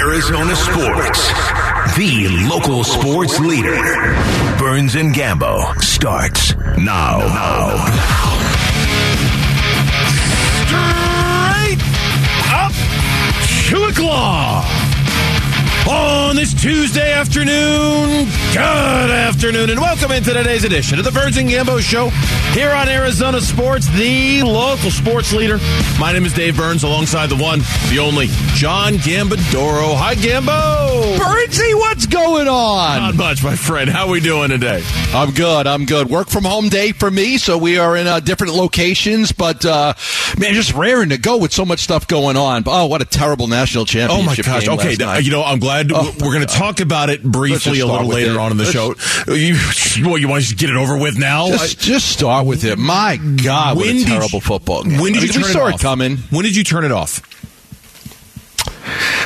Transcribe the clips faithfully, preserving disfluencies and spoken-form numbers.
Arizona Sports, the local sports leader. Burns and Gambo starts now. Straight up two o'clock on this Tuesday afternoon. Good afternoon and welcome into today's edition of the Burns and Gambo Show here on Arizona Sports, the local sports leader. My name is Dave Burns alongside the one, the only, John Gambadoro. Hi, Gambo. Burnsy, what's going on? Not much, my friend. How are we doing today? I'm good. I'm good. Work from home day for me, so we are in uh, different locations, but uh, man, just raring to go with so much stuff going on. Oh, what a terrible national championship game. Oh, my gosh. Okay, th- you know, I'm glad. Oh, we're going to talk about it briefly a little later it. on in the Let's, show. You, well, you want to get it over with now? Just, just start with it. My God, what a terrible you, football game. When did I mean, you turn we saw it, it coming. When did you turn it off?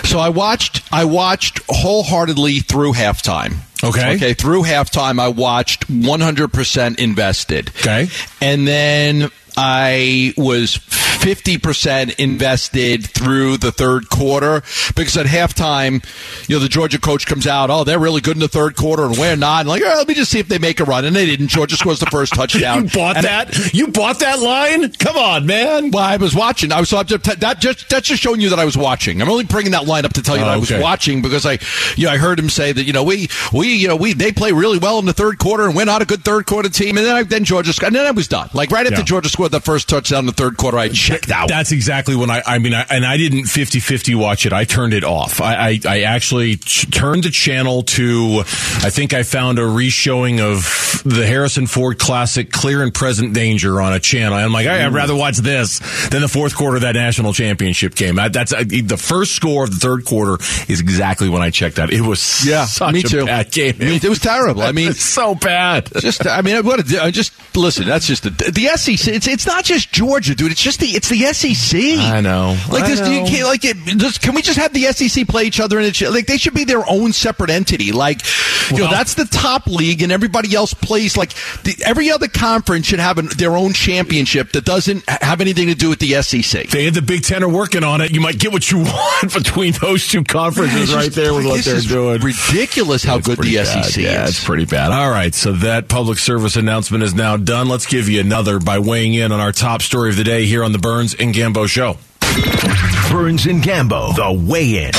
So I watched. I watched wholeheartedly through halftime. Okay. Okay. Through halftime, I watched one hundred percent invested. Okay. And then I was fifty percent invested through the third quarter because at halftime, you know, the Georgia coach comes out, oh, they're really good in the third quarter and we're not. And like, oh, let me just see if they make a run. And they didn't. Georgia scores the first touchdown. You bought and that? I, you bought that line? Come on, man. Well, I was watching. I was so that just that's just showing you that I was watching. I'm only bringing that line up to tell you oh, that I was okay. watching because I, you know, I heard him say that, you know, we, we, you know, we they play really well in the third quarter and we're not a good third quarter team. And then I, then Georgia scored. And then I was done. Like right after yeah. Georgia scored the first touchdown in the third quarter, I checked out. That's exactly when I, I mean, I, and I didn't fifty-fifty watch it. I turned it off. I, I, I actually ch- turned the channel to, I think I found a reshowing of the Harrison Ford Classic Clear and Present Danger on a channel. And I'm like, hey, I'd rather watch this than the fourth quarter of that national championship game. I, that's I, the first score of the third quarter is exactly when I checked out. It was yeah, such me a too. bad game. Me, it was terrible. I mean, so bad. Just, I mean, what a, just listen. That's just a, the S E C. It's it's not just Georgia, dude. It's just the it's the S E C. I know. Like I this, know. You can't, like it, this, can we just have the S E C play each other? In each, like they should be their own separate entity. Like you well, know, that's the top league, and everybody else plays. Like the, every other conference should have an, their own championship that doesn't have anything to do with the S E C. They had the Big Ten are working on it. You might get what you want between those two conferences, right just, there with what they're doing. Ridiculous how it's good the bad. S E C yeah, is. It's pretty bad. All right, so that public service announcement is now done. Let's give you another by weighing in on our top story of the day here on the Burns and Gambo Show. Burns and Gambo, the weigh-in.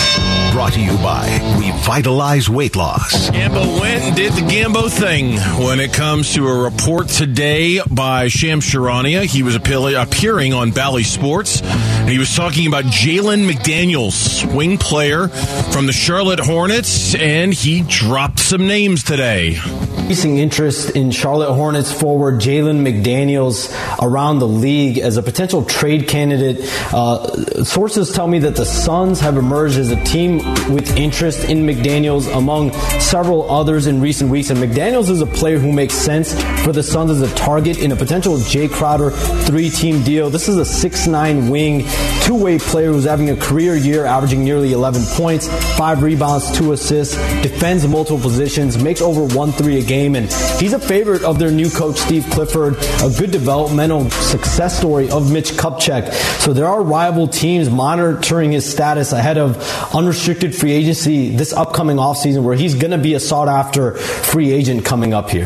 Brought to you by Revitalize Weight Loss. Gambo went and did the Gambo thing when it comes to a report today by Shams Charania. He was appearing on Bally Sports, and he was talking about Jalen McDaniels, wing player from the Charlotte Hornets, and he dropped some names today. Increasing interest in Charlotte Hornets forward Jalen McDaniels around the league as a potential trade candidate. Uh, sources tell me that the Suns have emerged as a team with interest in McDaniels among several others in recent weeks, and McDaniels is a player who makes sense for the Suns as a target in a potential Jay Crowder three-team deal. This is a six nine wing, two-way player who's having a career year, averaging nearly eleven points, five rebounds, two assists, defends multiple positions, makes over one three a game. And he's a favorite of their new coach, Steve Clifford, a good developmental success story of Mitch Kupchak. So there are rival teams monitoring his status ahead of unrestricted free agency this upcoming offseason, where he's going to be a sought-after free agent coming up here.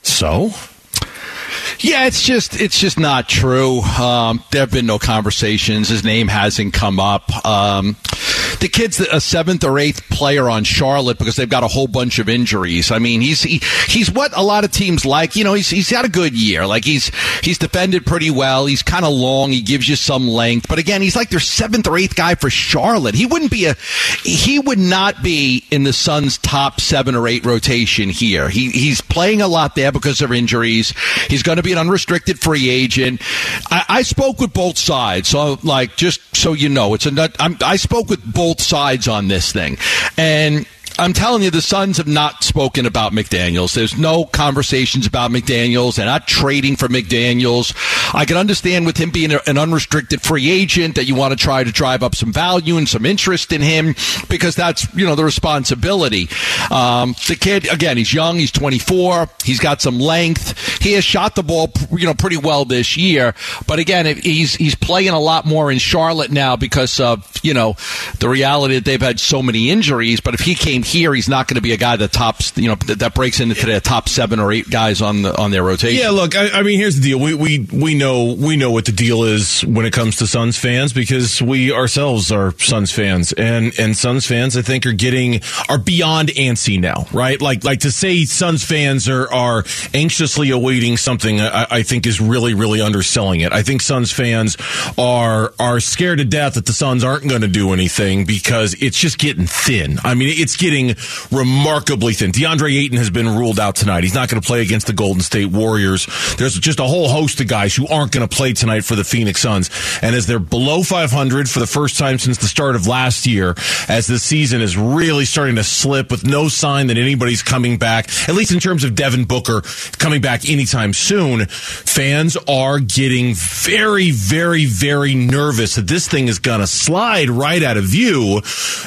So? Yeah, it's just it's just not true. Um, there have been no conversations. His name hasn't come up. Um, the kid's a seventh or eighth player on Charlotte because they've got a whole bunch of injuries. I mean, he's he, he's what a lot of teams like. You know, he's he's had a good year. Like he's he's defended pretty well. He's kind of long. He gives you some length, but again, he's like their seventh or eighth guy for Charlotte. He wouldn't be a he would not be in the Suns' top seven or eight rotation here. He he's playing a lot there because of injuries. He's going to be an unrestricted free agent. I, I spoke with both sides, so like just so you know, it's a nut. I'm, I spoke with both sides on this thing, and I'm telling you, the Suns have not spoken about McDaniels. There's no conversations about McDaniels. They're not trading for McDaniels. I can understand with him being a, an unrestricted free agent that you want to try to drive up some value and some interest in him because that's, you know, the responsibility. Um, the kid, again, he's young. He's twenty-four. He's got some length. He has shot the ball, you know, pretty well this year. But again, he's he's playing a lot more in Charlotte now because of, you know, the reality that they've had so many injuries. But if he came here, he's not going to be a guy that tops, you know, that, that breaks into their top seven or eight guys on the, on their rotation. Yeah, look, I, I mean, here's the deal. We we we know we know what the deal is when it comes to Suns fans because we ourselves are Suns fans, and and Suns fans I think are getting are beyond antsy now, right? Like like to say Suns fans are are anxiously awaiting something, I, I think is really really underselling it. I think Suns fans are are scared to death that the Suns aren't going to do anything because it's just getting thin. I mean, it's getting remarkably thin. DeAndre Ayton has been ruled out tonight. He's not going to play against the Golden State Warriors. There's just a whole host of guys who aren't going to play tonight for the Phoenix Suns. And as they're below five hundred for the first time since the start of last year, as the season is really starting to slip with no sign that anybody's coming back, at least in terms of Devin Booker coming back anytime soon, fans are getting very, very, very nervous that this thing is going to slide right out of view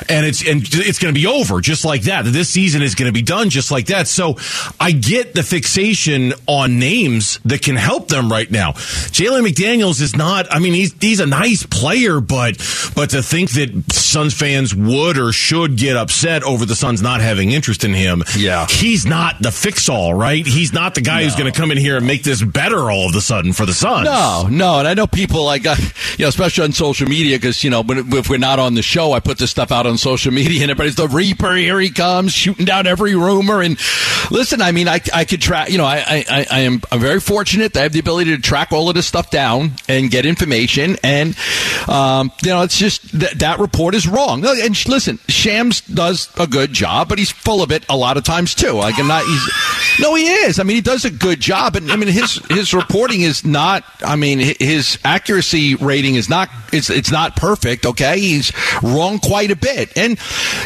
and it's, and it's going to be over just like that. This season is going to be done just like that. So I get the fixation on names that can help them right now. Jalen McDaniels is not, I mean, he's he's a nice player, but but to think that Suns fans would or should get upset over the Suns not having interest in him, yeah, he's not the fix-all, right? He's not the guy no. who's going to come in here and make this better all of a sudden for the Suns. No, no, and I know people, like, uh, you know, especially on social media, because, you know, when, if we're not on the show, I put this stuff out on social media, and everybody's the Reaper, here he comes, shooting down every rumor, and listen, I mean, I, I could track, you know, I, I, I am I'm very fortunate that I have the ability to track all of this stuff down and get information. And, um, you know, it's just th- that report is wrong. And sh- listen, Shams does a good job, but he's full of it a lot of times, too. Like, I'm not, he's, no, he is. I mean, he does a good job. And, I mean, his his reporting is not, I mean, his accuracy rating is not, it's, it's not perfect, okay? He's wrong quite a bit. And,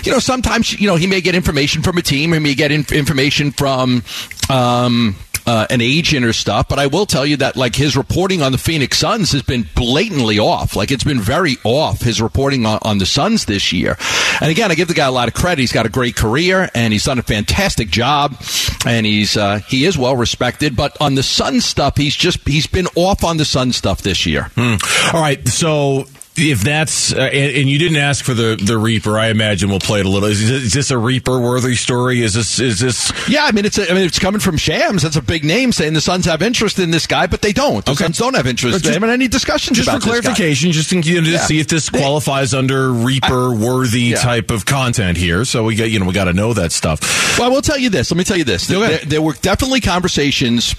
you know, sometimes, you know, he may get information from a team, he may get in- information from, um, Uh, an agent or stuff, but I will tell you that, like, his reporting on the Phoenix Suns has been blatantly off. Like, it's been very off, his reporting on, on the Suns this year. And again, I give the guy a lot of credit. He's got a great career, and he's done a fantastic job, and he's uh, he is well respected. But on the Suns stuff, he's just he's been off on the Suns stuff this year. Hmm. All right, so. If that's, uh, and, and you didn't ask for the, the Reaper, I imagine we'll play it a little. Is, is this a Reaper-worthy story? Is this, is this? Yeah, I mean, it's a, I mean, it's coming from Shams. That's a big name saying the Suns have interest in this guy, but they don't. The okay. Suns don't have interest just, in him in any discussions just about this Just for clarification, guy. just in, you know, to yeah. see if this qualifies under Reaper-worthy yeah. type of content here. So we got, you know, we got to know that stuff. Well, I will tell you this. Let me tell you this. Okay. There, there were definitely conversations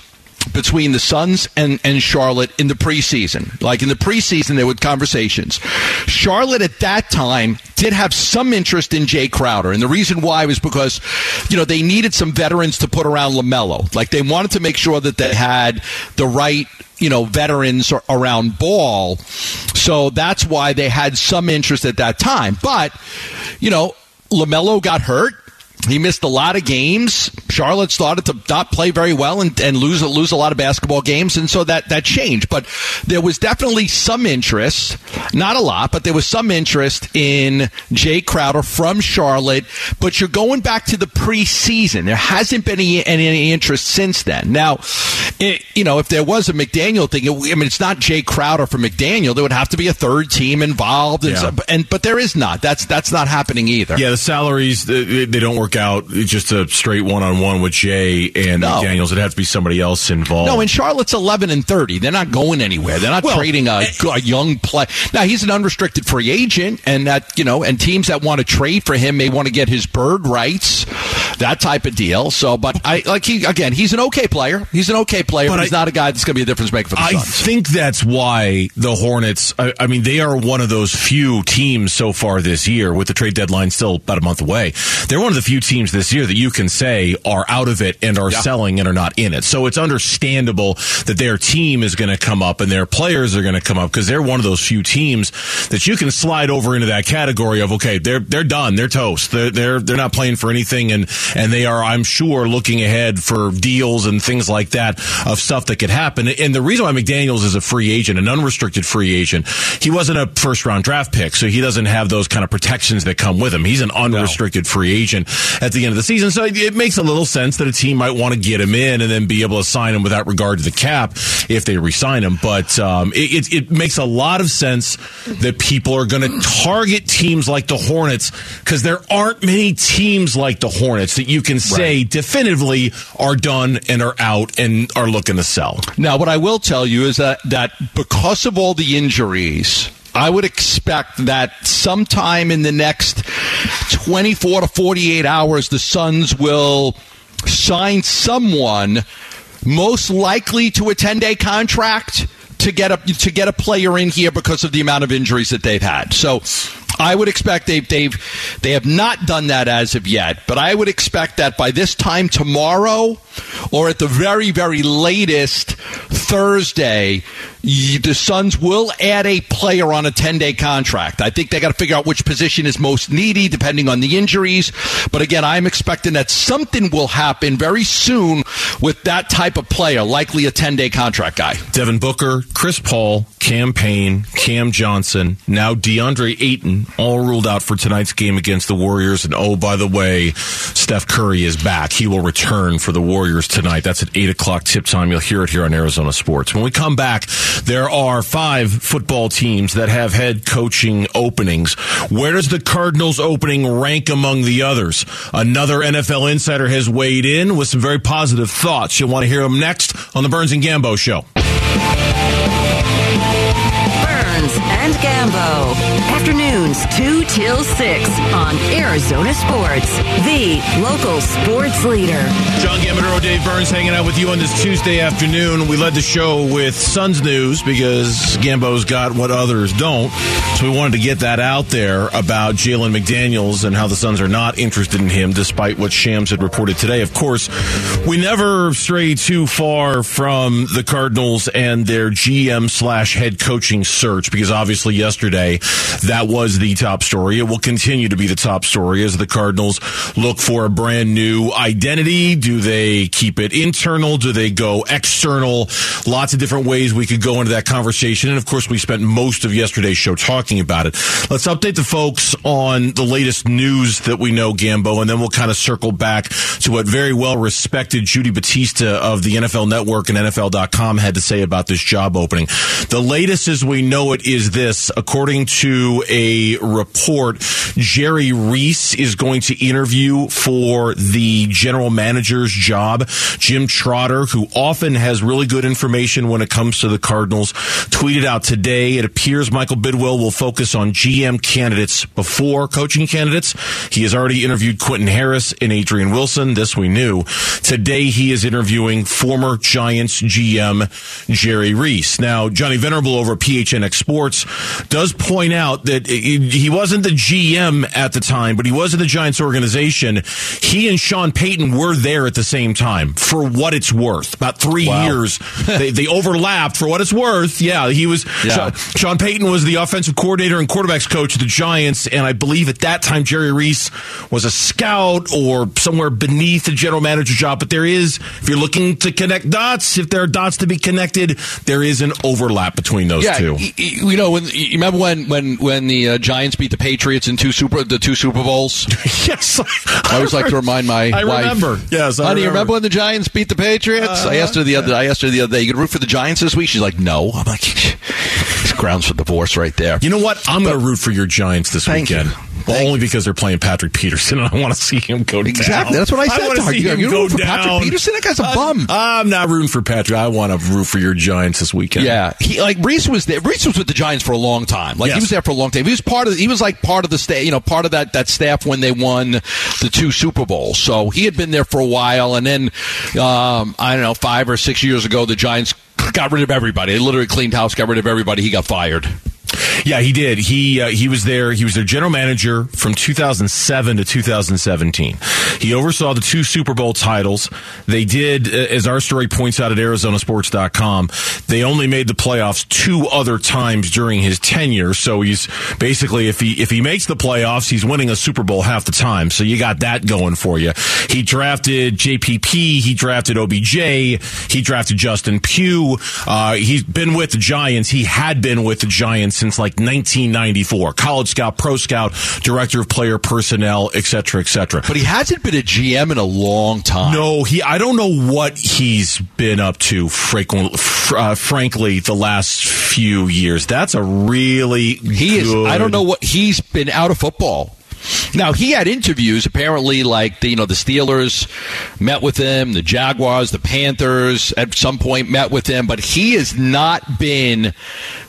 between the Suns and, and Charlotte in the preseason. Like, in the preseason, there were conversations. Charlotte at that time did have some interest in Jay Crowder, and the reason why was because, you know, they needed some veterans to put around LaMelo. Like, they wanted to make sure that they had the right, you know, veterans around Ball. So that's why they had some interest at that time. But, you know, LaMelo got hurt. He missed a lot of games. Charlotte started to not play very well and, and lose, lose a lot of basketball games, and so that, that changed. But there was definitely some interest, not a lot, but there was some interest in Jay Crowder from Charlotte. But you're going back to the preseason. There hasn't been any, any interest since then. Now, it, you know, if there was a McDaniel thing, it, I mean, it's not Jay Crowder for McDaniel. There would have to be a third team involved. And, yeah. some, and But there is not. That's, that's not happening either. Yeah, the salaries, they, they don't work out just a straight one-on-one with Jay and no. McDaniels. It'd have to be somebody else involved. No, and Charlotte's eleven and thirty. They're not going anywhere. They're not well, trading a, a young player. Now, he's an unrestricted free agent, and that, you know, and teams that want to trade for him may want to get his bird rights, that type of deal. So, but I like he again, he's an okay player. He's an okay player, but, but he's I, not a guy that's going to be a difference maker for the I Suns. I think that's why the Hornets, I, I mean, they are one of those few teams so far this year, with the trade deadline still about a month away. They're one of the few teams this year that you can say are out of it and are yeah. selling and are not in it. So it's understandable that their team is going to come up and their players are going to come up, because they're one of those few teams that you can slide over into that category of, okay, they're they're done, they're toast, they're they're, they're not playing for anything, and and they are, I'm sure, looking ahead for deals and things like that of stuff that could happen. And the reason why McDaniels is a free agent, an unrestricted free agent, he wasn't a first-round draft pick, so he doesn't have those kind of protections that come with him. He's an unrestricted no. free agent at the end of the season, so it makes a little sense that a team might want to get him in and then be able to sign him without regard to the cap if they re-sign him. But um, it, it, it makes a lot of sense that people are going to target teams like the Hornets because there aren't many teams like the Hornets that you can say right. definitively are done and are out and are looking to sell. Now, what I will tell you is that, that because of all the injuries, I would expect that sometime in the next twenty-four to forty-eight hours, the Suns will sign someone most likely to a ten-day contract to get a, to get a player in here because of the amount of injuries that they've had. So I would expect they've, they've, they have not done that as of yet, but I would expect that by this time tomorrow or at the very, very latest Thursday, the Suns will add a player on a ten-day contract. I think they got to figure out which position is most needy depending on the injuries. But again, I'm expecting that something will happen very soon with that type of player, likely a ten-day contract guy. Devin Booker, Chris Paul, Cam Payne, Cam Johnson, now DeAndre Ayton, all ruled out for tonight's game against the Warriors. And oh, by the way, Steph Curry is back. He will return for the Warriors tonight. That's at eight o'clock tip time. You'll hear it here on Arizona Sports. When we come back, there are five football teams that have head coaching openings. Where does the Cardinals opening rank among the others? Another N F L insider has weighed in with some very positive thoughts. You'll want to hear them next on the Burns and Gambo Show. Burns and Gambo. Afternoons two till six on Arizona Sports, the local sports leader. John Gambadoro, Dave Burns hanging out with you on this Tuesday afternoon. We led the show with Suns news because Gambo's got what others don't. So we wanted to get that out there about Jalen McDaniels and how the Suns are not interested in him despite what Shams had reported today. Of course, we never stray too far from the Cardinals and their G M slash head coaching search because obviously yesterday that was the top story. It will continue to be the top story as the Cardinals look for a brand new identity. Do they keep it internal? Do they go external? Lots of different ways we could go into that conversation. And of course, we spent most of yesterday's show talking about it. Let's update the folks on the latest news that we know, Gambo, and then we'll kind of circle back to what very well-respected Judy Batista of the N F L Network and N F L dot com had to say about this job opening. The latest as we know it is this. According to a report, Jerry Reese is going to interview for the general manager's job. Jim Trotter, who often has really good information when it comes to the Cardinals, tweeted out today, it appears Michael Bidwill will focus on G M candidates before coaching candidates. He has already interviewed Quentin Harris and Adrian Wilson. This we knew. Today he is interviewing former Giants G M Jerry Reese. Now, Johnny Venerable over P H N X Sports does point out that he wasn't the G M at the time, but he was in the Giants organization. He and Sean Payton were there at the same time, for what it's worth. About three wow. years. they, they overlapped, for what it's worth. Yeah, he was. Yeah. Sean, Sean Payton was the offensive coordinator and quarterbacks coach of the Giants, and I believe at that time Jerry Reese was a scout or somewhere beneath the general manager job. But there is, if you're looking to connect dots, if there are dots to be connected, there is an overlap between those yeah, two. Y- y- you know, when, you remember when when when the uh, Giants beat the Patriots in two super the two Super Bowls? Yes, I, I always remember. like to remind my I wife. Remember. Yes, I honey, remember. remember when the Giants beat the Patriots? Uh, I asked her the yeah. other. I asked her the other day. You gonna root for the Giants this week? She's like, no. I'm like, it's grounds for divorce right there. You know what? I'm but, gonna root for your Giants this weekend. You. Only because they're playing Patrick Peterson, and I want to see him go exactly. down. Exactly, that's what I said. I want to see him You're go down. For Patrick Peterson, that guy's a I'm, bum. I'm not rooting for Patrick. I want to root for your Giants this weekend. Yeah, he like Reese was there. Reese was with the Giants for a long time. Like yes. he was there for a long time. He was part of. He was like part of the sta- You know, part of that, that staff when they won the two Super Bowls. So he had been there for a while, and then um, I don't know, five or six years ago, the Giants got rid of everybody. They literally cleaned house, got rid of everybody. He got fired. Yeah, he did. He uh, he was there. He was their general manager from two thousand seven to two thousand seventeen. He oversaw the two Super Bowl titles. They did, as our story points out at Arizona Sports dot com, they only made the playoffs two other times during his tenure. So he's basically, if he if he makes the playoffs, he's winning a Super Bowl half the time. So you got that going for you. He drafted J P P. He drafted O B J. He drafted Justin Pugh. Uh, he's been with the Giants. He had been with the Giants since like nineteen ninety-four. College scout, pro scout, director of player personnel, et cetera, et cetera. But he hasn't been a G M in a long time. No, he. I don't know what he's been up to, frequently, uh, frankly, the last few years. That's a really he good... is. I don't know what he's been out of football. Now, he had interviews, apparently, like, the, you know, the Steelers met with him, the Jaguars, the Panthers at some point met with him, but he has not been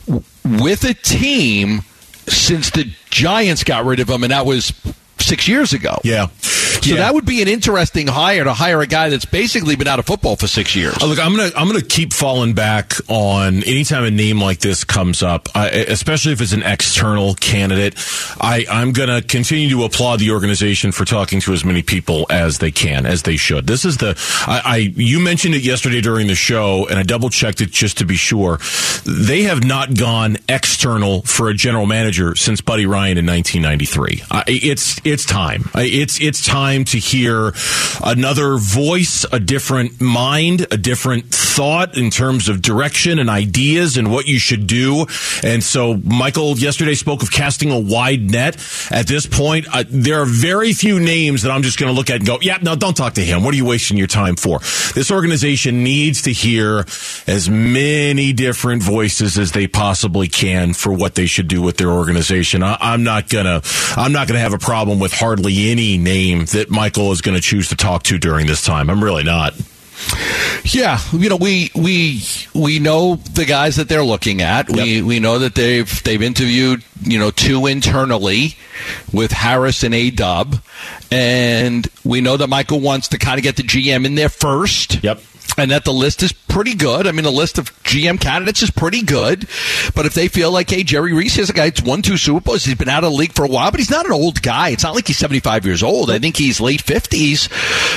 w- with a team since the Giants got rid of him, and that was six years ago. Yeah. So yeah. That would be an interesting hire, to hire a guy that's basically been out of football for six years. Oh, look, I'm gonna I'm gonna keep falling back on anytime a name like this comes up, I, especially if it's an external candidate. I, I'm gonna continue to applaud the organization for talking to as many people as they can, as they should. This is the I, I you mentioned it yesterday during the show, and I double checked it just to be sure. They have not gone external for a general manager since Buddy Ryan in nineteen ninety-three. I, it's it's time. I, it's it's time. To hear another voice, a different mind, a different thought in terms of direction and ideas and what you should do. And so Michael yesterday spoke of casting a wide net. At this point, uh, there are very few names that I'm just going to look at and go, yeah, no, don't talk to him. What are you wasting your time for? This organization needs to hear as many different voices as they possibly can for what they should do with their organization. I- I'm not gonna, I'm not gonna have a problem with hardly any name that Michael is going to choose to talk to during this time. I'm really not. Yeah, you know, we we we know the guys that they're looking at. Yep. We we know that they've they've interviewed, you know, two internally with Harris and A-Dub, and we know that Michael wants to kind of get the G M in there first. Yep. And that the list is pretty good. I mean, the list of G M candidates is pretty good. But if they feel like, hey, Jerry Reese is a guy that's won two Super Bowls. He's been out of the league for a while, but he's not an old guy. It's not like he's seventy-five years old. I think he's late fifties.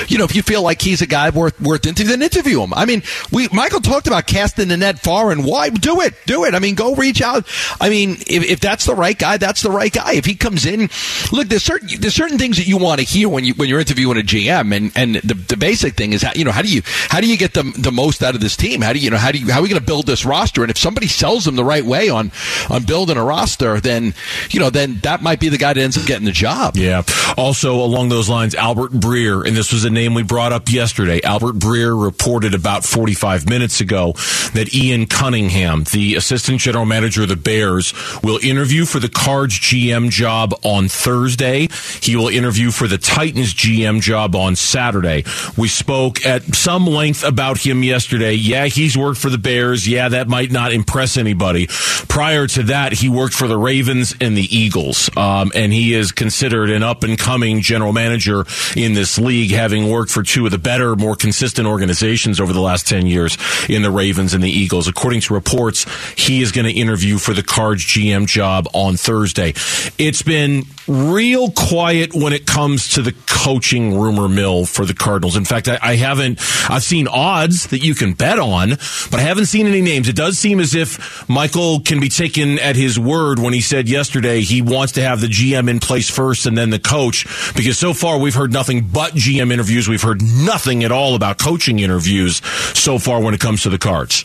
You know, if you feel like he's a guy worth worth interviewing, then interview him. I mean, we Michael talked about casting the net far and wide. Do it. Do it. I mean, go reach out. I mean, if, if that's the right guy, that's the right guy. If he comes in, look, there's certain there's certain things that you want to hear when, you, when you're interviewing a G M. And, and the, the basic thing is, how, you know, how do you how do you get the the most out of this team? How do you know? How do you, how are we going to build this roster? And if somebody sells them the right way on on building a roster, then you know, then that might be the guy that ends up getting the job. Yeah. Also along those lines, Albert Breer, and this was a name we brought up yesterday. Albert Breer reported about forty-five minutes ago that Ian Cunningham, the assistant general manager of the Bears, will interview for the Cards G M job on Thursday. He will interview for the Titans G M job on Saturday. We spoke at some length about about him yesterday. Yeah, he's worked for the Bears. Yeah, that might not impress anybody. Prior to that, he worked for the Ravens and the Eagles, um, and he is considered an up-and-coming general manager in this league, having worked for two of the better, more consistent organizations over the last ten years in the Ravens and the Eagles. According to reports, he is going to interview for the Cards G M job on Thursday. It's been real quiet when it comes to the coaching rumor mill for the Cardinals. In fact, I, I haven't, I've seen odds that you can bet on, but I haven't seen any names. It does seem as if Michael can be taken at his word when he said yesterday he wants to have the G M in place first and then the coach, because so far we've heard nothing but G M interviews. We've heard nothing at all about coaching interviews so far when it comes to the Cards.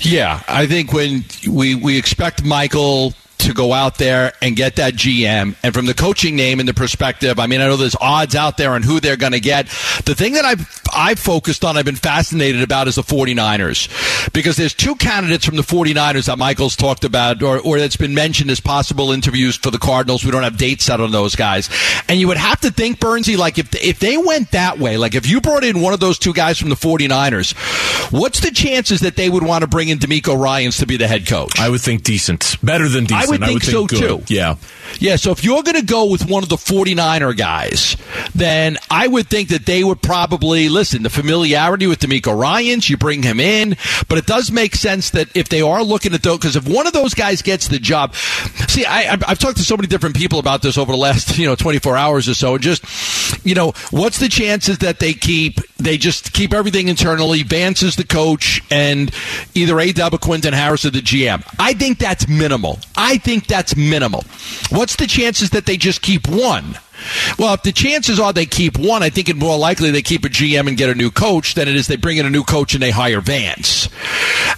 Yeah, I think when we, we expect Michael to go out there and get that G M. And from the coaching name and the perspective, I mean, I know there's odds out there on who they're going to get. The thing that I've, I've focused on, I've been fascinated about, is the forty-niners. Because there's two candidates from the forty-niners that Michael's talked about, or, or that's been mentioned as possible interviews for the Cardinals. We don't have dates set on those guys. And you would have to think, Burnsy, like if, if they went that way, like if you brought in one of those two guys from the forty-niners, what's the chances that they would want to bring in DeMeco Ryans to be the head coach? I would think decent. Better than decent. I I would think, I would think so, good. too. Yeah. Yeah, so if you're going to go with one of the 49er guys, then I would think that they would probably, listen, the familiarity with DeMeco Ryans, you bring him in, but it does make sense that if they are looking at those, because if one of those guys gets the job, see, I, I've talked to so many different people about this over the last, you know, twenty-four hours or so, and just, you know, what's the chances that they keep, they just keep everything internally, Vance is the coach, and either A-Dub or Quentin Harris or the G M? I think that's minimal. I think that's minimal. What's the chances that they just keep one? Well, if the chances are they keep one, I think it's more likely they keep a G M and get a new coach than it is they bring in a new coach and they hire Vance.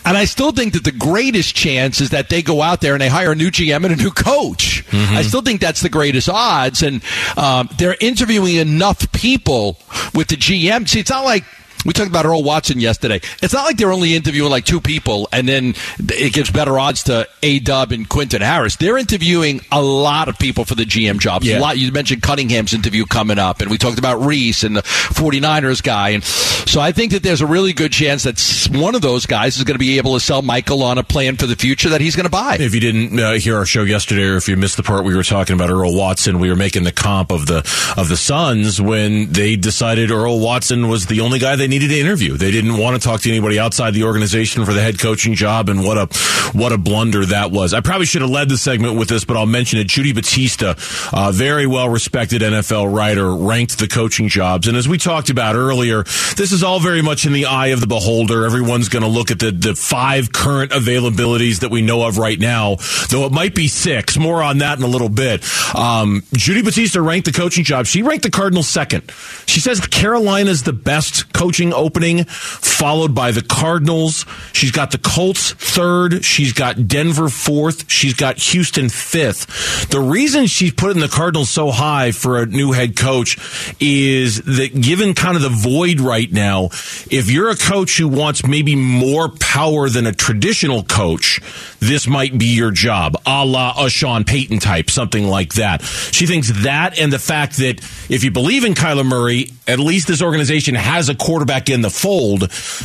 And I still think that the greatest chance is that they go out there and they hire a new G M and a new coach. Mm-hmm. I still think that's the greatest odds. And um, they're interviewing enough people with the G M. See, it's not like we talked about Earl Watson yesterday. It's not like they're only interviewing like two people and then it gives better odds to A-Dub and Quentin Harris. They're interviewing a lot of people for the G M jobs. Yeah. A lot. You mentioned Cunningham's interview coming up, and we talked about Reese and the 49ers guy. And so I think that there's a really good chance that one of those guys is going to be able to sell Michael on a plan for the future that he's going to buy. If you didn't uh, hear our show yesterday, or if you missed the part we were talking about Earl Watson, we were making the comp of the, of the Suns when they decided Earl Watson was the only guy they needed to interview. They didn't want to talk to anybody outside the organization for the head coaching job, and what a what a blunder that was. I probably should have led the segment with this, but I'll mention it. Judy Batista, a very well-respected N F L writer, ranked the coaching jobs. And as we talked about earlier, this is all very much in the eye of the beholder. Everyone's going to look at the, the five current availabilities that we know of right now, though it might be six. More on that in a little bit. Um, Judy Batista ranked the coaching jobs. She ranked the Cardinals second. She says Carolina's the best coaching opening, followed by the Cardinals. She's got the Colts third. She's got Denver fourth. She's got Houston fifth. The reason she's putting the Cardinals so high for a new head coach is that, given kind of the void right now, if you're a coach who wants maybe more power than a traditional coach, this might be your job, a la a Sean Payton type, something like that. She thinks that, and the fact that if you believe in Kyler Murray, at least this organization has a quarterback back in the fold.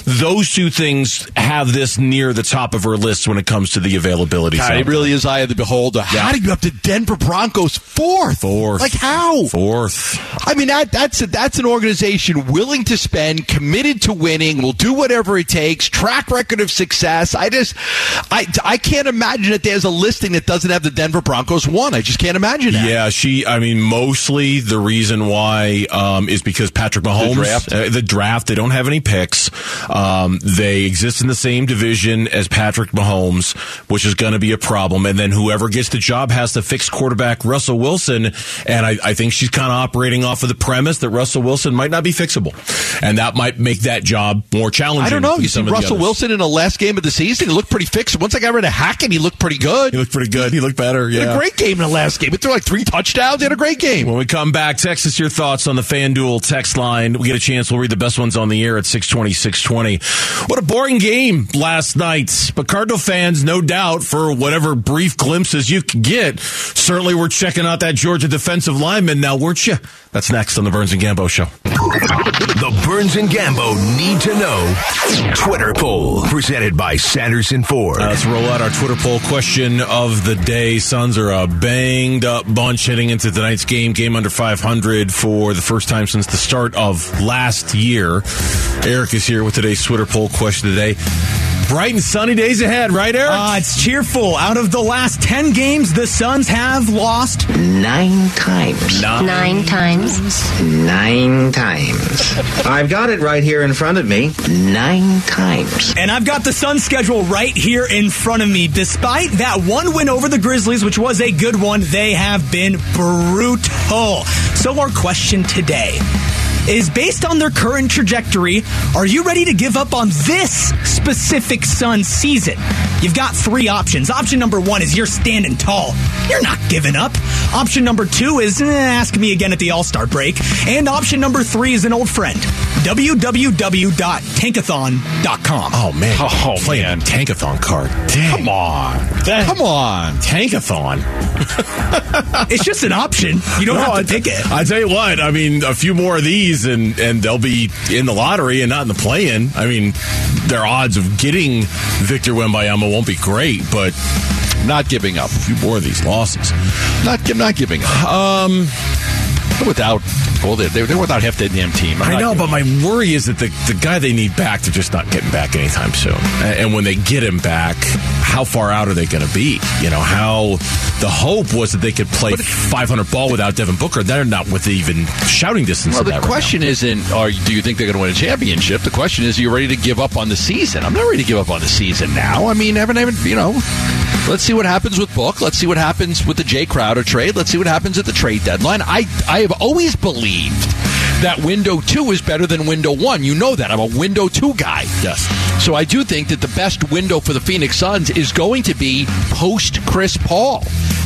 Those two things have this near the top of her list when it comes to the availability. God, it really is eye of the beholder. Yeah. How do you have the Denver Broncos fourth? Fourth. Like how? Fourth. I mean, that, that's a, that's an organization willing to spend, committed to winning, will do whatever it takes, track record of success. I just, I, I can't imagine that there's a listing that doesn't have the Denver Broncos one. I just can't imagine that. Yeah, she, I mean, mostly the reason why um, is because Patrick Mahomes, the draft, uh, the draft they don't have any picks. Um, they exist in the same division as Patrick Mahomes, which is going to be a problem. And then whoever gets the job has to fix quarterback Russell Wilson. And I, I think she's kind of operating off of the premise that Russell Wilson might not be fixable. And that might make that job more challenging. I don't know. You see Russell Wilson in the last game of the season, he looked pretty fixed. Once I got rid of Hackett, he looked pretty good. He looked pretty good. He looked better. Yeah. He had a great game in the last game. He threw like three touchdowns. He had a great game. When we come back, text us your thoughts on the FanDuel text line. We get a chance. We'll read the best ones on the air at six twenty, six twenty. What a boring game last night. But Cardinal fans, no doubt, for whatever brief glimpses you could get, certainly were checking out that Georgia defensive lineman now, weren't you? That's next on the Burns and Gambo Show. The Burns and Gambo Need to Know Twitter poll, presented by Sanderson Ford. Uh, let's roll out our Twitter poll question of the day. Suns are a banged-up bunch heading into tonight's game. Game under five hundred for the first time since the start of last year. Eric is here with today's Twitter poll question of the day. Bright and sunny days ahead, right, Eric? Uh, it's cheerful. Out of the last ten games, the Suns have lost nine times. Nine, nine times. Nine times. I've got it right here in front of me. Nine times. And I've got the Suns' schedule right here in front of me. Despite that one win over the Grizzlies, which was a good one, they have been brutal. So our question today is, based on their current trajectory, are you ready to give up on this specific Suns season? You've got three options. Option number one is you're standing tall. You're not giving up. Option number two is eh, ask me again at the All-Star break. And option number three is an old friend. w w w dot tankathon dot com. Oh, man. Oh, playing man. Tankathon card. Dang. Come on. Dang. Come on. Tankathon. It's just an option. You don't no, have to pick it. I tell you what. I mean, a few more of these, and, and they'll be in the lottery and not in the play-in. I mean, their odds of getting Victor Wembanyama won't be great, but Not giving up. A few more of these losses. Not, not giving up. Um... Without, well, they're, they're without half the damn team. I'm I know, but my worry is that the, the guy they need back, they're just not getting back anytime soon. And when they get him back, how far out are they going to be? You know, how the hope was that they could play it, five hundred ball without Devin Booker. They're not within even shouting distance. Well, of the that question right isn't, are, do you think they're going to win a championship? The question is, are you ready to give up on the season? I'm not ready to give up on the season now. I mean, haven't even, you know. Let's see what happens with Book. Let's see what happens with the Jay Crowder trade. Let's see what happens at the trade deadline. I, I have always believed that window two is better than window one. You know that. I'm a window two guy. Yes. So I do think that the best window for the Phoenix Suns is going to be post-Chris Paul.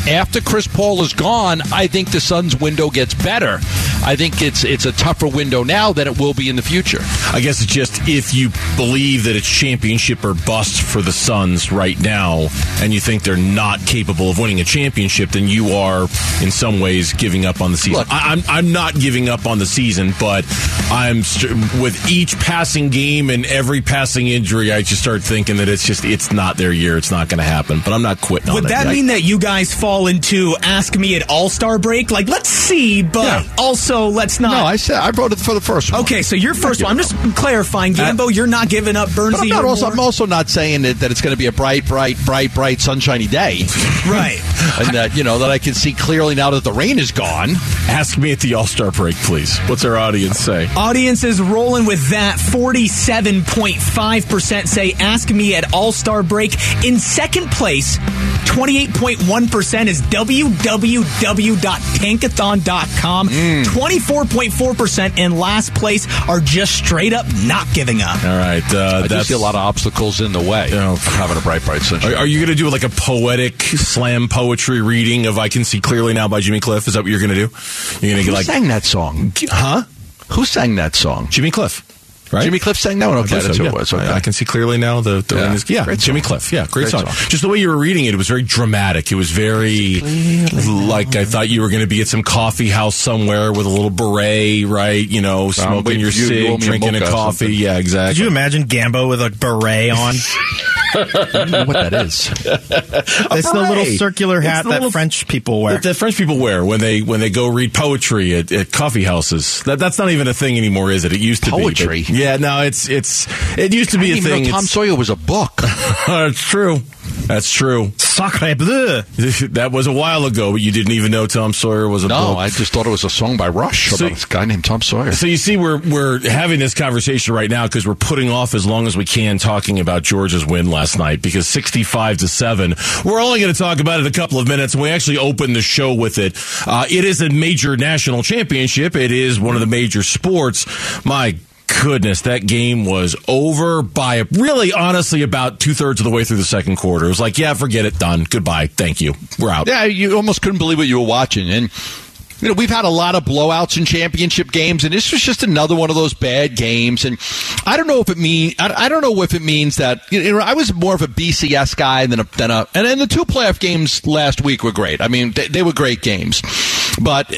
After Chris Paul is gone, I think the Suns' window gets better. I think it's it's a tougher window now than it will be in the future. I guess it's just if you believe that it's championship or bust for the Suns right now, and you think they're not capable of winning a championship, then you are, in some ways, giving up on the season. Look, I, I'm I'm not giving up on the season, but I'm st- with each passing game and every passing injury, I just start thinking that it's just it's not their year. It's not going to happen. But I'm not quitting on it. Would that mean that you guys fall into ask me at All-Star break? Like, let's see, but yeah. also let's not. No, I said I brought it for the first one. Okay, so your first one. I'm just up. clarifying, Gambo, uh, you're not giving up Burns. I'm, also, I'm also not saying that, that it's going to be a bright, bright, bright, bright, sunshiny day. Right. And that, you know, that I can see clearly now that the rain is gone. Ask me at the All-Star break, please. What's our audience say? Audience is rolling with that. forty-seven point five percent say ask me at All-Star break. In second place, twenty-eight point one percent is w w w dot tankathon dot com. Mm. twenty-four point four percent in last place are just straight up not giving up. All right. Uh, I that's, do see a lot of obstacles in the way you know, for having a bright, bright sunshine. Are, are you going to do like a poetic slam poetry reading of I Can See Clearly Now by Jimmy Cliff? Is that what you're going to do? You're going to like, sang that song? Huh? Who sang that song? Jimmy Cliff. Right? Jimmy Cliff sang that one. Okay, that's who it was. Okay. I Can See Clearly Now. The, the yeah, is, yeah Jimmy Cliff. Yeah, great, great song. song. Just the way you were reading it, it was very dramatic. It was very like now. I thought you were going to be at some coffee house somewhere with a little beret, right? You know, smoking um, your cig, drinking a coffee. Yeah, exactly. Could you imagine Gambo with a beret on? I don't know what that is. It's the little circular hat that little, French people wear. That, that French people wear when they when they go read poetry at, at coffee houses. That that's not even a thing anymore, is it? It used to poetry. be poetry. Yeah, no, it's it's it used to be I didn't a even thing. Know Tom it's, Sawyer was a book. It's true. That's true. Sacre bleu. That was a while ago, but you didn't even know Tom Sawyer was a no, book. No, I just thought it was a song by Rush so, about this guy named Tom Sawyer. So you see, we're we're having this conversation right now because we're putting off as long as we can talking about Georgia's win last night because sixty-five to seven. We're only going to talk about it a couple of minutes, and we actually opened the show with it. Uh, it is a major national championship. It is one of the major sports. My goodness, that game was over by really, honestly, about two-thirds of the way through the second quarter. It was like, yeah, forget it, done, goodbye, thank you, we're out. Yeah, you almost couldn't believe what you were watching. And, you know, we've had a lot of blowouts in championship games, and this was just another one of those bad games. And I don't know if it mean I, I don't know if it means that, you know, I was more of a B C S guy than a than a and, and the two playoff games last week were great. I mean, they, they were great games. But,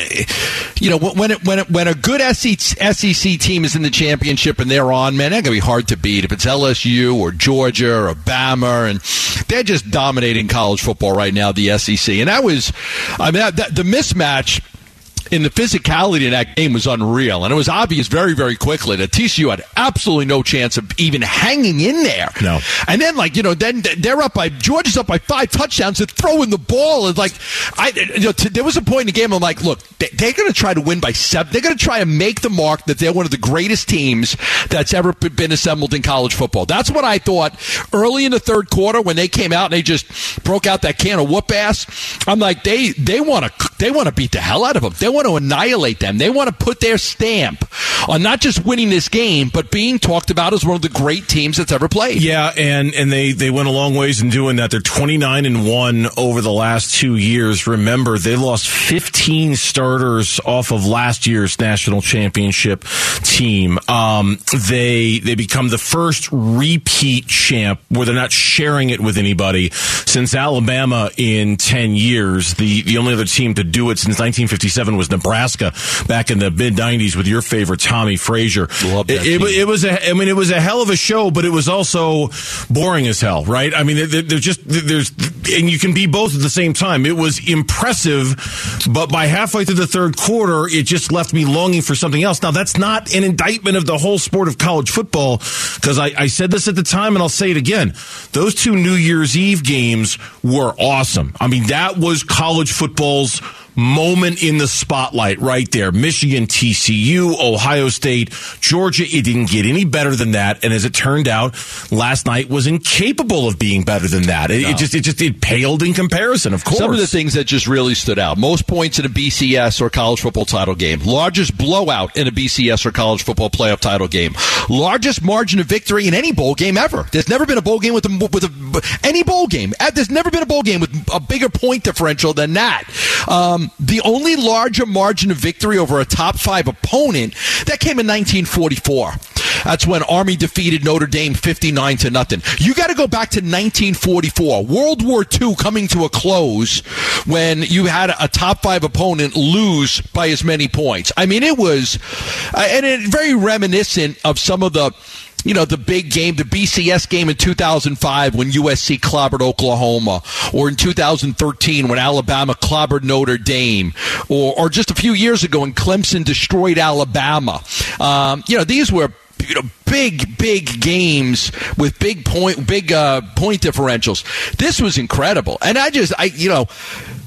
you know, when it, when it, when a good S E C team is in the championship and they're on, man, they're going to be hard to beat. If it's L S U or Georgia or Bama, and they're just dominating college football right now, the S E C. And that was, I mean, that, the mismatch in the physicality of that game was unreal. And it was obvious very, very quickly that T C U had absolutely no chance of even hanging in there. No. And then, like, you know, then they're up by, Georgia's up by five touchdowns. They're throwing the ball. And, like, I, you know, t- there was a point in the game I'm like, look, they, they're going to try to win by seven. They're going to try to make the mark that they're one of the greatest teams that's ever been assembled in college football. That's what I thought early in the third quarter when they came out and they just broke out that can of whoop ass. I'm like, they they want to they want to beat the hell out of them. They want to annihilate them. They want to put their stamp on not just winning this game, but being talked about as one of the great teams that's ever played. Yeah, and, and they, they went a long ways in doing that. They're twenty-nine and one over the last two years. Remember, they lost fifteen starters off of last year's national championship team. Um, they they become the first repeat champ where they're not sharing it with anybody since Alabama in ten years. The, the only other team to do it since nineteen fifty-seven was Nebraska back in the mid nineties with your favorite favorite, Tommy Frazier. Love that it, it, it was a, I mean, it was a hell of a show, but it was also boring as hell, right? I mean, they're just, there's, and you can be both at the same time. It was impressive, but by halfway through the third quarter, it just left me longing for something else. Now, that's not an indictment of the whole sport of college football, because I, I said this at the time and I'll say it again. Those two New Year's Eve games were awesome. I mean, that was college football's moment in the spotlight right there. Michigan, T C U, Ohio State, Georgia. It didn't get any better than that. And as it turned out, last night was incapable of being better than that. It, no. it just, it just, it paled in comparison, of course. Some of the things that just really stood out. Most points in a B C S or college football title game. Largest blowout in a B C S or college football playoff title game. Largest margin of victory in any bowl game ever. There's never been a bowl game with a, with a, any bowl game. There's never been a bowl game with a bigger point differential than that. Um, The only larger margin of victory over a top five opponent, that came in nineteen forty-four. That's when Army defeated Notre Dame fifty-nine to nothing. You got to go back to nineteen forty-four. World War Two coming to a close when you had a top five opponent lose by as many points. I mean, it was, uh, and it very reminiscent of some of the, you know, the big game, the B C S game in two thousand five when U S C clobbered Oklahoma, or in two thousand thirteen when Alabama clobbered Notre Dame, or, or just a few years ago when Clemson destroyed Alabama. Um, you know, these were, you know, big, big games with big point, big uh, point differentials. This was incredible. And I just, I, you know,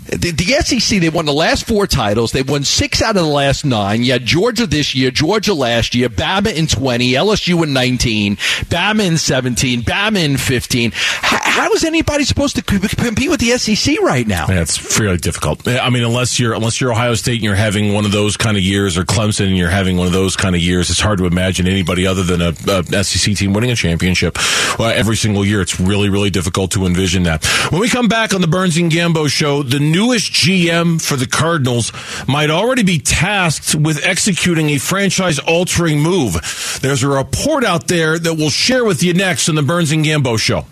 The, the S E C, they won the last four titles. They won six out of the last nine. You had Georgia this year, Georgia last year, Bama in twenty, L S U in nineteen, Bama in seventeen, Bama in fifteen. How, how is anybody supposed to compete with the S E C right now? Yeah, it's fairly difficult. I mean, unless you're unless you're Ohio State and you're having one of those kind of years, or Clemson and you're having one of those kind of years, it's hard to imagine anybody other than a, a S E C team winning a championship uh, every single year. It's really, really difficult to envision that. When we come back on the Burns and Gambo show, the new newest G M for the Cardinals might already be tasked with executing a franchise-altering move. There's a report out there that we'll share with you next on the Burns and Gambo show.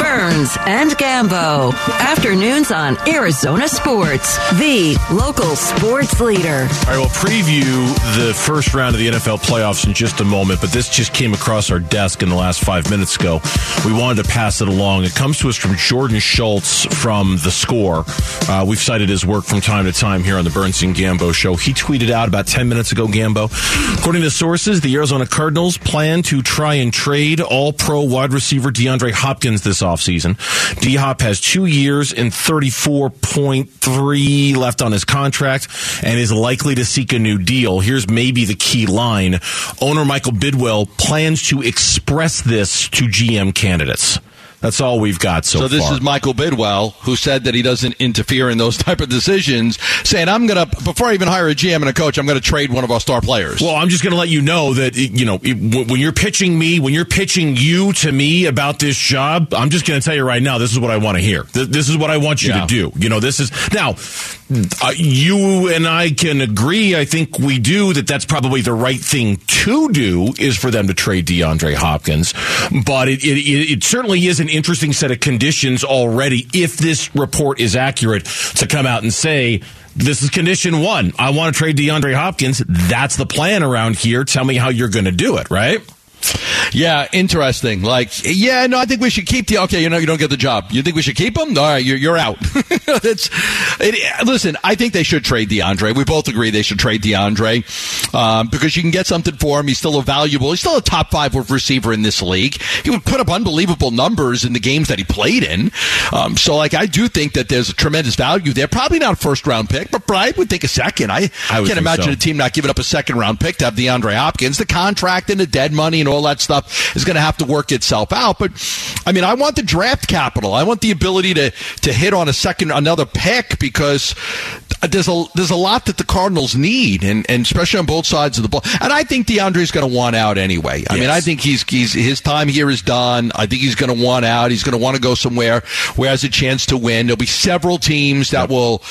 Burns and Gambo, afternoons on Arizona Sports, the local sports leader. All right, we'll preview the first round of the N F L playoffs in just a moment, but this just came across our desk in the last five minutes ago. We wanted to pass it along. It comes to us from Jordan Schultz from The Score. Uh, we've cited his work from time to time here on the Burns and Gambo show. He tweeted out about ten minutes ago, Gambo, according to sources, the Arizona Cardinals plan to try and trade all-pro wide receiver DeAndre Hopkins this offseason. Season. D-Hop has two years and thirty-four point three left on his contract and is likely to seek a new deal. Here's maybe the key line. Owner Michael Bidwill plans to express this to G M candidates. That's all we've got so far. So this far. is Michael Bidwill, who said that he doesn't interfere in those type of decisions, saying, I'm going to, before I even hire a G M and a coach, I'm going to trade one of our star players. Well, I'm just going to let you know that, you know, when you're pitching me, when you're pitching you to me about this job, I'm just going to tell you right now, this is what I want to hear. This is what I want you yeah. to do. You know, this is, now, uh, you and I can agree, I think we do, that that's probably the right thing to do, is for them to trade DeAndre Hopkins. But it, it, it certainly isn't interesting set of conditions already, if this report is accurate, to come out and say, this is condition one. I want to trade DeAndre Hopkins. That's the plan around here. Tell me how you're going to do it, right? Yeah, interesting. Like, yeah, no, I think we should keep the. Okay, you know, you don't get the job. You think we should keep him? All right, you're, you're out. That's. It, listen, I think they should trade DeAndre. We both agree they should trade DeAndre um, because you can get something for him. He's still a valuable. He's still a top five receiver in this league. He would put up unbelievable numbers in the games that he played in. Um, so, like, I do think that there's a tremendous value there. Probably not a first round pick, but I would think a second. I, I can't imagine so. a team not giving up a second round pick to have DeAndre Hopkins. The contract and the dead money and all that stuff is going to have to work itself out. But, I mean, I want the draft capital. I want the ability to to hit on a second, another pick, because there's a there's a lot that the Cardinals need, and, and especially on both sides of the ball. And I think DeAndre's going to want out anyway. I yes. mean, I think he's he's his time here is done. I think he's going to want out. He's going to want to go somewhere where has a chance to win. There'll be several teams that yep. will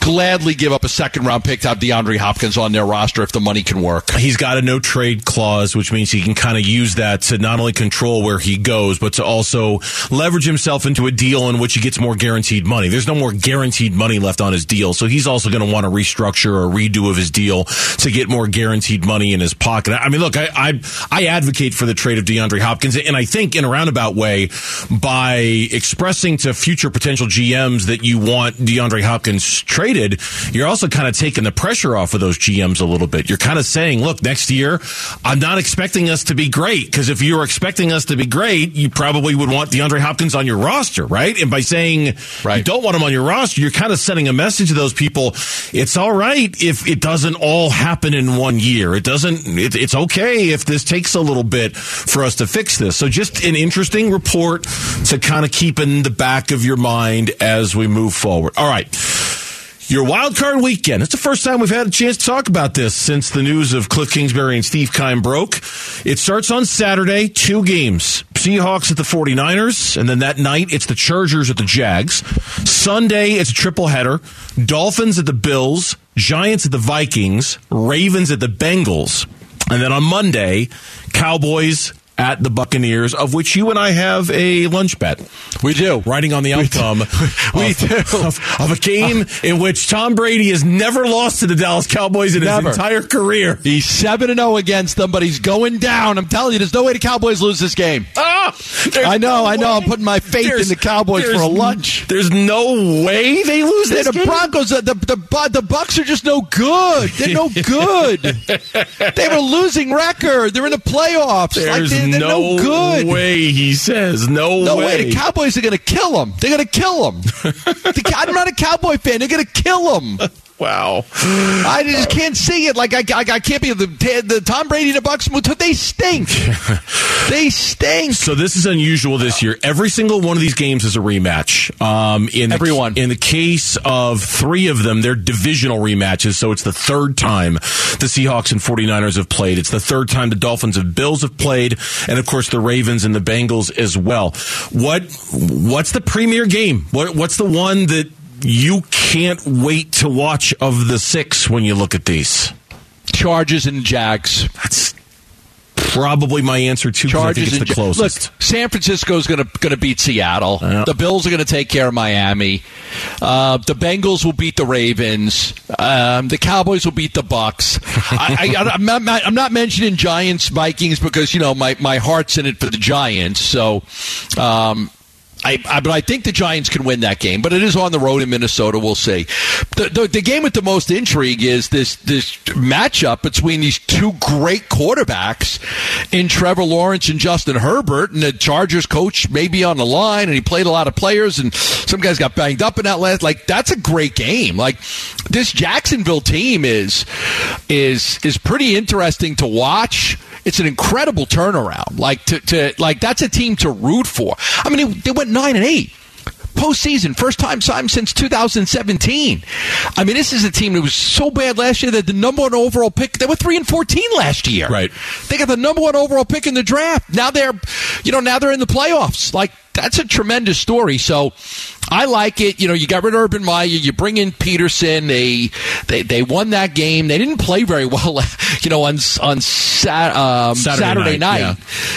gladly give up a second-round pick to have DeAndre Hopkins on their roster if the money can work. He's got a no-trade clause, which means he can kind of use that to not only control where he goes, but to also leverage himself into a deal in which he gets more guaranteed money. There's no more guaranteed money left on his deal, so he's also also going to want to restructure or redo of his deal to get more guaranteed money in his pocket. I mean, look, I, I, I advocate for the trade of DeAndre Hopkins, and I think in a roundabout way, by expressing to future potential G Ms that you want DeAndre Hopkins traded, you're also kind of taking the pressure off of those G Ms a little bit. You're kind of saying, look, next year, I'm not expecting us to be great, because if you were expecting us to be great, you probably would want DeAndre Hopkins on your roster, right? And by saying right. you don't want him on your roster, you're kind of sending a message to those people. It's all right if it doesn't all happen in one year. It doesn't, it, it's okay if this takes a little bit for us to fix this. So just an interesting report to kind of keep in the back of your mind as we move forward. All right. Your wild card weekend. It's the first time we've had a chance to talk about this since the news of Cliff Kingsbury and Steve Keim broke. It starts on Saturday, two games. Seahawks at the forty-niners, and then that night it's the Chargers at the Jags. Sunday, it's a triple header. Dolphins at the Bills, Giants at the Vikings, Ravens at the Bengals. And then on Monday, Cowboys at the Buccaneers, of which you and I have a lunch bet. We do. Riding on the outcome we do. We of, do. Of, of a game uh, in which Tom Brady has never lost to the Dallas Cowboys in never. his entire career. He's seven and oh against them, but he's going down. I'm telling you, there's no way the Cowboys lose this game. Ah, I know, no I know. Way. I'm putting my faith there's, in the Cowboys for a lunch. There's no way they lose this the, game. The Broncos, the, the, the, the Bucs are just no good. They're no good. They have a losing record. They're in the playoffs. There's like they, No, no good. way, he says. No, no way. way. The Cowboys are going to kill him. They're going to kill him. the, I'm not a Cowboy fan. They're going to kill him. Wow. I just can't see it. Like I, I, I can't be the, the Tom Brady and the Bucs. They stink. They stink. So this is unusual this year. Every single one of these games is a rematch. Um, in the, Everyone. In the case of three of them, they're divisional rematches. So it's the third time the Seahawks and forty-niners have played. It's the third time the Dolphins and Bills have played. And, of course, the Ravens and the Bengals as well. What What's the premier game? What What's the one that you can't wait to watch of the six when you look at these? Chargers and Jags. That's probably my answer, too, because I think it's the closest. Look, San Francisco's going to going to beat Seattle. Yeah. The Bills are going to take care of Miami. Uh, the Bengals will beat the Ravens. Um, the Cowboys will beat the Bucs. I, I, I'm, not, I'm not mentioning Giants, Vikings, because, you know, my, my heart's in it for the Giants. So, um I, I, but I think the Giants can win that game, but it is on the road in Minnesota. We'll see. The, the, the game with the most intrigue is this this matchup between these two great quarterbacks in Trevor Lawrence and Justin Herbert, and the Chargers coach may be on the line, and he played a lot of players, and some guys got banged up in that last. Like, that's a great game. Like, this Jacksonville team is is is pretty interesting to watch. It's an incredible turnaround. Like to, to like that's a team to root for. I mean, they, they went nine and eight postseason, first time since two thousand seventeen. I mean, this is a team that was so bad last year that the number one overall pick. They were three and fourteen last year. Right. They got the number one overall pick in the draft. Now they're, you know, now they're in the playoffs. Like, that's a tremendous story. So I like it. You know, you got rid of Urban Meyer. You bring in Peterson. They they, they won that game. They didn't play very well, you know, on on sat, um, Saturday, Saturday night. night. Yeah.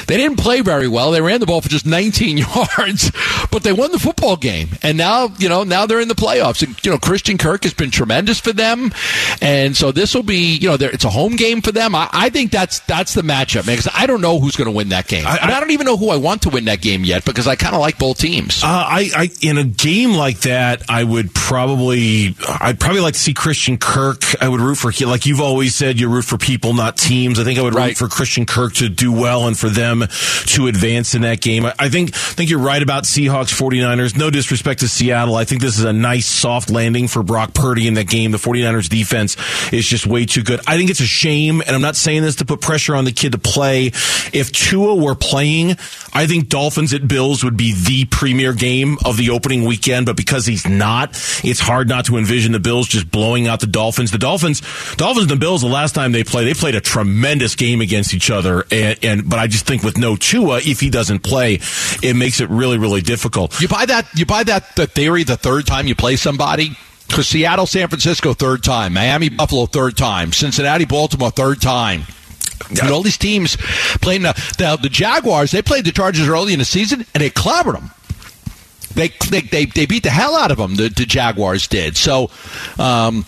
They didn't play very well. They ran the ball for just nineteen yards, but they won the football game. And now, you know, now they're in the playoffs. And, you know, Christian Kirk has been tremendous for them. And so this will be, you know, it's a home game for them. I, I think that's that's the matchup, man, because I don't know who's going to win that game. I, I, I don't even know who I want to win that game yet, because I kind of like both teams. Uh, I, I in a game like that, I would probably, I'd probably like to see Christian Kirk. I would root for, like you've always said, you root for people, not teams. I think I would right. root for Christian Kirk to do well and for them to advance in that game. I, I think, I think you're right about Seahawks, forty-niners. No disrespect to Seattle. I think this is a nice soft landing for Brock Purdy in that game. The forty-niners defense is just way too good. I think it's a shame, and I'm not saying this to put pressure on the kid to play. If Tua were playing, I think Dolphins at Bills would be the premier game of the opening weekend, but because he's not, it's hard not to envision the Bills just blowing out the Dolphins. The Dolphins, Dolphins and the Bills, the last time they played, they played a tremendous game against each other, and, and but I just think with no Tua, if he doesn't play, it makes it really, really difficult. You buy that, you buy that the theory the third time you play somebody? Because Seattle, San Francisco, third time. Miami, Buffalo, third time. Cincinnati, Baltimore, third time. And all these teams playing the, the, the Jaguars, they played the Chargers early in the season, and they clobbered them. They, they they beat the hell out of them, the, the Jaguars did. So, um,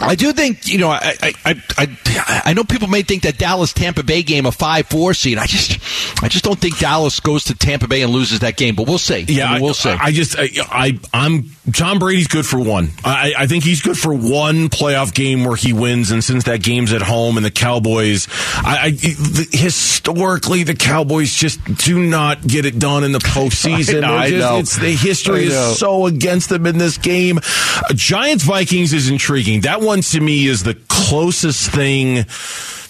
I do think, you know, I I I I know people may think that Dallas-Tampa Bay game a five four seed. I just I just don't think Dallas goes to Tampa Bay and loses that game, but we'll see. Yeah, I mean, we'll I, see. I just I, I I'm John Brady's good for one. I, I think he's good for one playoff game where he wins, and since that game's at home and the Cowboys, I, I the, historically the Cowboys just do not get it done in the postseason. I know. I just, know. It's, the history is so against them in this game. Uh, Giants Vikings is intriguing. That one to me is the closest thing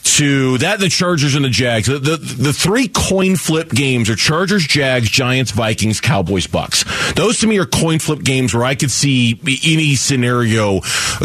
to that. The Chargers and the Jags. The, the the three coin flip games are Chargers, Jags, Giants, Vikings, Cowboys, Bucks. Those to me are coin flip games where I could see any scenario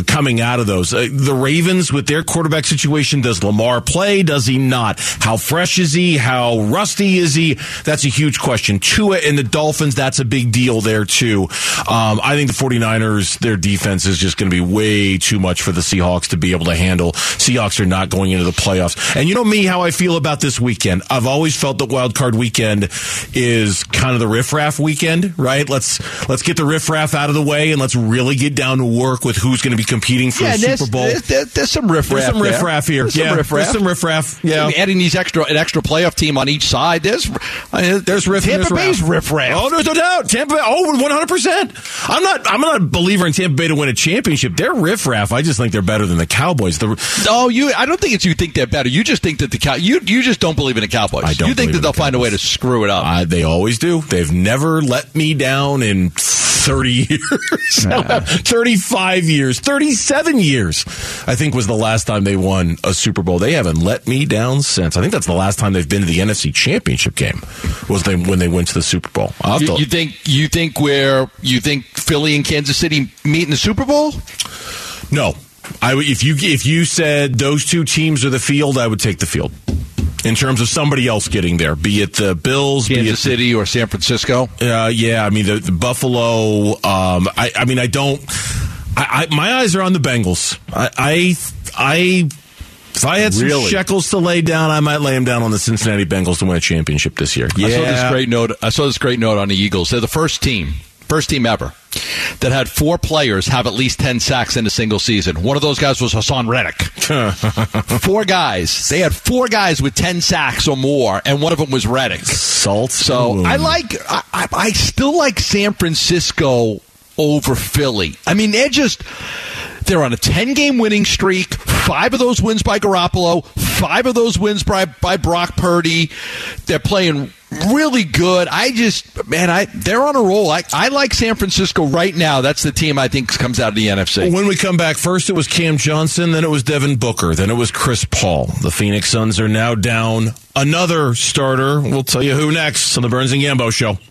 coming out of those. Uh, the Ravens with their quarterback situation, does Lamar play? Does he not? How fresh is he? How rusty is he? That's a huge question. Tua and the Dolphins, that's a big deal there too. Um, I think the 49ers, their defense is just going to be way too much for the Seahawks to be able to handle. Seahawks are not going into the playoffs. Playoffs. And you know me, how I feel about this weekend. I've always felt that wild card weekend is kind of the riffraff weekend, right? Let's let's get the riffraff out of the way and let's really get down to work with who's going to be competing for yeah, the Super Bowl. There's, there's, there's some riffraff. There's some riffraff there. here. There's yeah, some riffraff. There's some riffraff. Yeah, I mean, adding these extra an extra playoff team on each side. There's I mean, there's riff. Tampa Bay's riffraff. Oh, there's no doubt. Tampa Bay. Oh, one hundred percent. I'm not. I'm not a believer in Tampa Bay to win a championship. They're riffraff. I just think they're better than the Cowboys. The, oh, you. I don't think it's you think that. Better. You just think that the cow. You you just don't believe in the Cowboys. I don't. You think that they'll the find a way to screw it up. Uh, they always do. They've never let me down in thirty years, uh. thirty-five years, thirty-seven years. I think was the last time they won a Super Bowl. They haven't let me down since. I think that's the last time they've been to the N F C Championship game. Was they when they went to the Super Bowl? You, to, you think you think where you think Philly and Kansas City meet in the Super Bowl? No. I, if you if you said those two teams are the field, I would take the field in terms of somebody else getting there, be it the Bills, Kansas be it City, the, or San Francisco. Uh, yeah, I mean the, the Buffalo. Um, I, I mean I don't. I, I my eyes are on the Bengals. I I. I If I had some really? shekels to lay down, I might lay them down on the Cincinnati Bengals to win a championship this year. Yeah. I saw this great note. I saw this great note on the Eagles. They're the first team. First team ever that had four players have at least ten sacks in a single season. One of those guys was Hassan Reddick. Four guys. They had four guys with ten sacks or more, and one of them was Reddick. Salt. So I like. I, I, I still like San Francisco over Philly. I mean, they're just. They're on a ten-game winning streak. Five of those wins by Garoppolo. Five of those wins by, by Brock Purdy. They're playing really good. I just, man, I they're on a roll. I, I like San Francisco right now. That's the team I think comes out of the N F C. When we come back, first it was Cam Johnson, then it was Devin Booker, then it was Chris Paul. The Phoenix Suns are now down another starter. We'll tell you who next on the Burns and Gambo Show.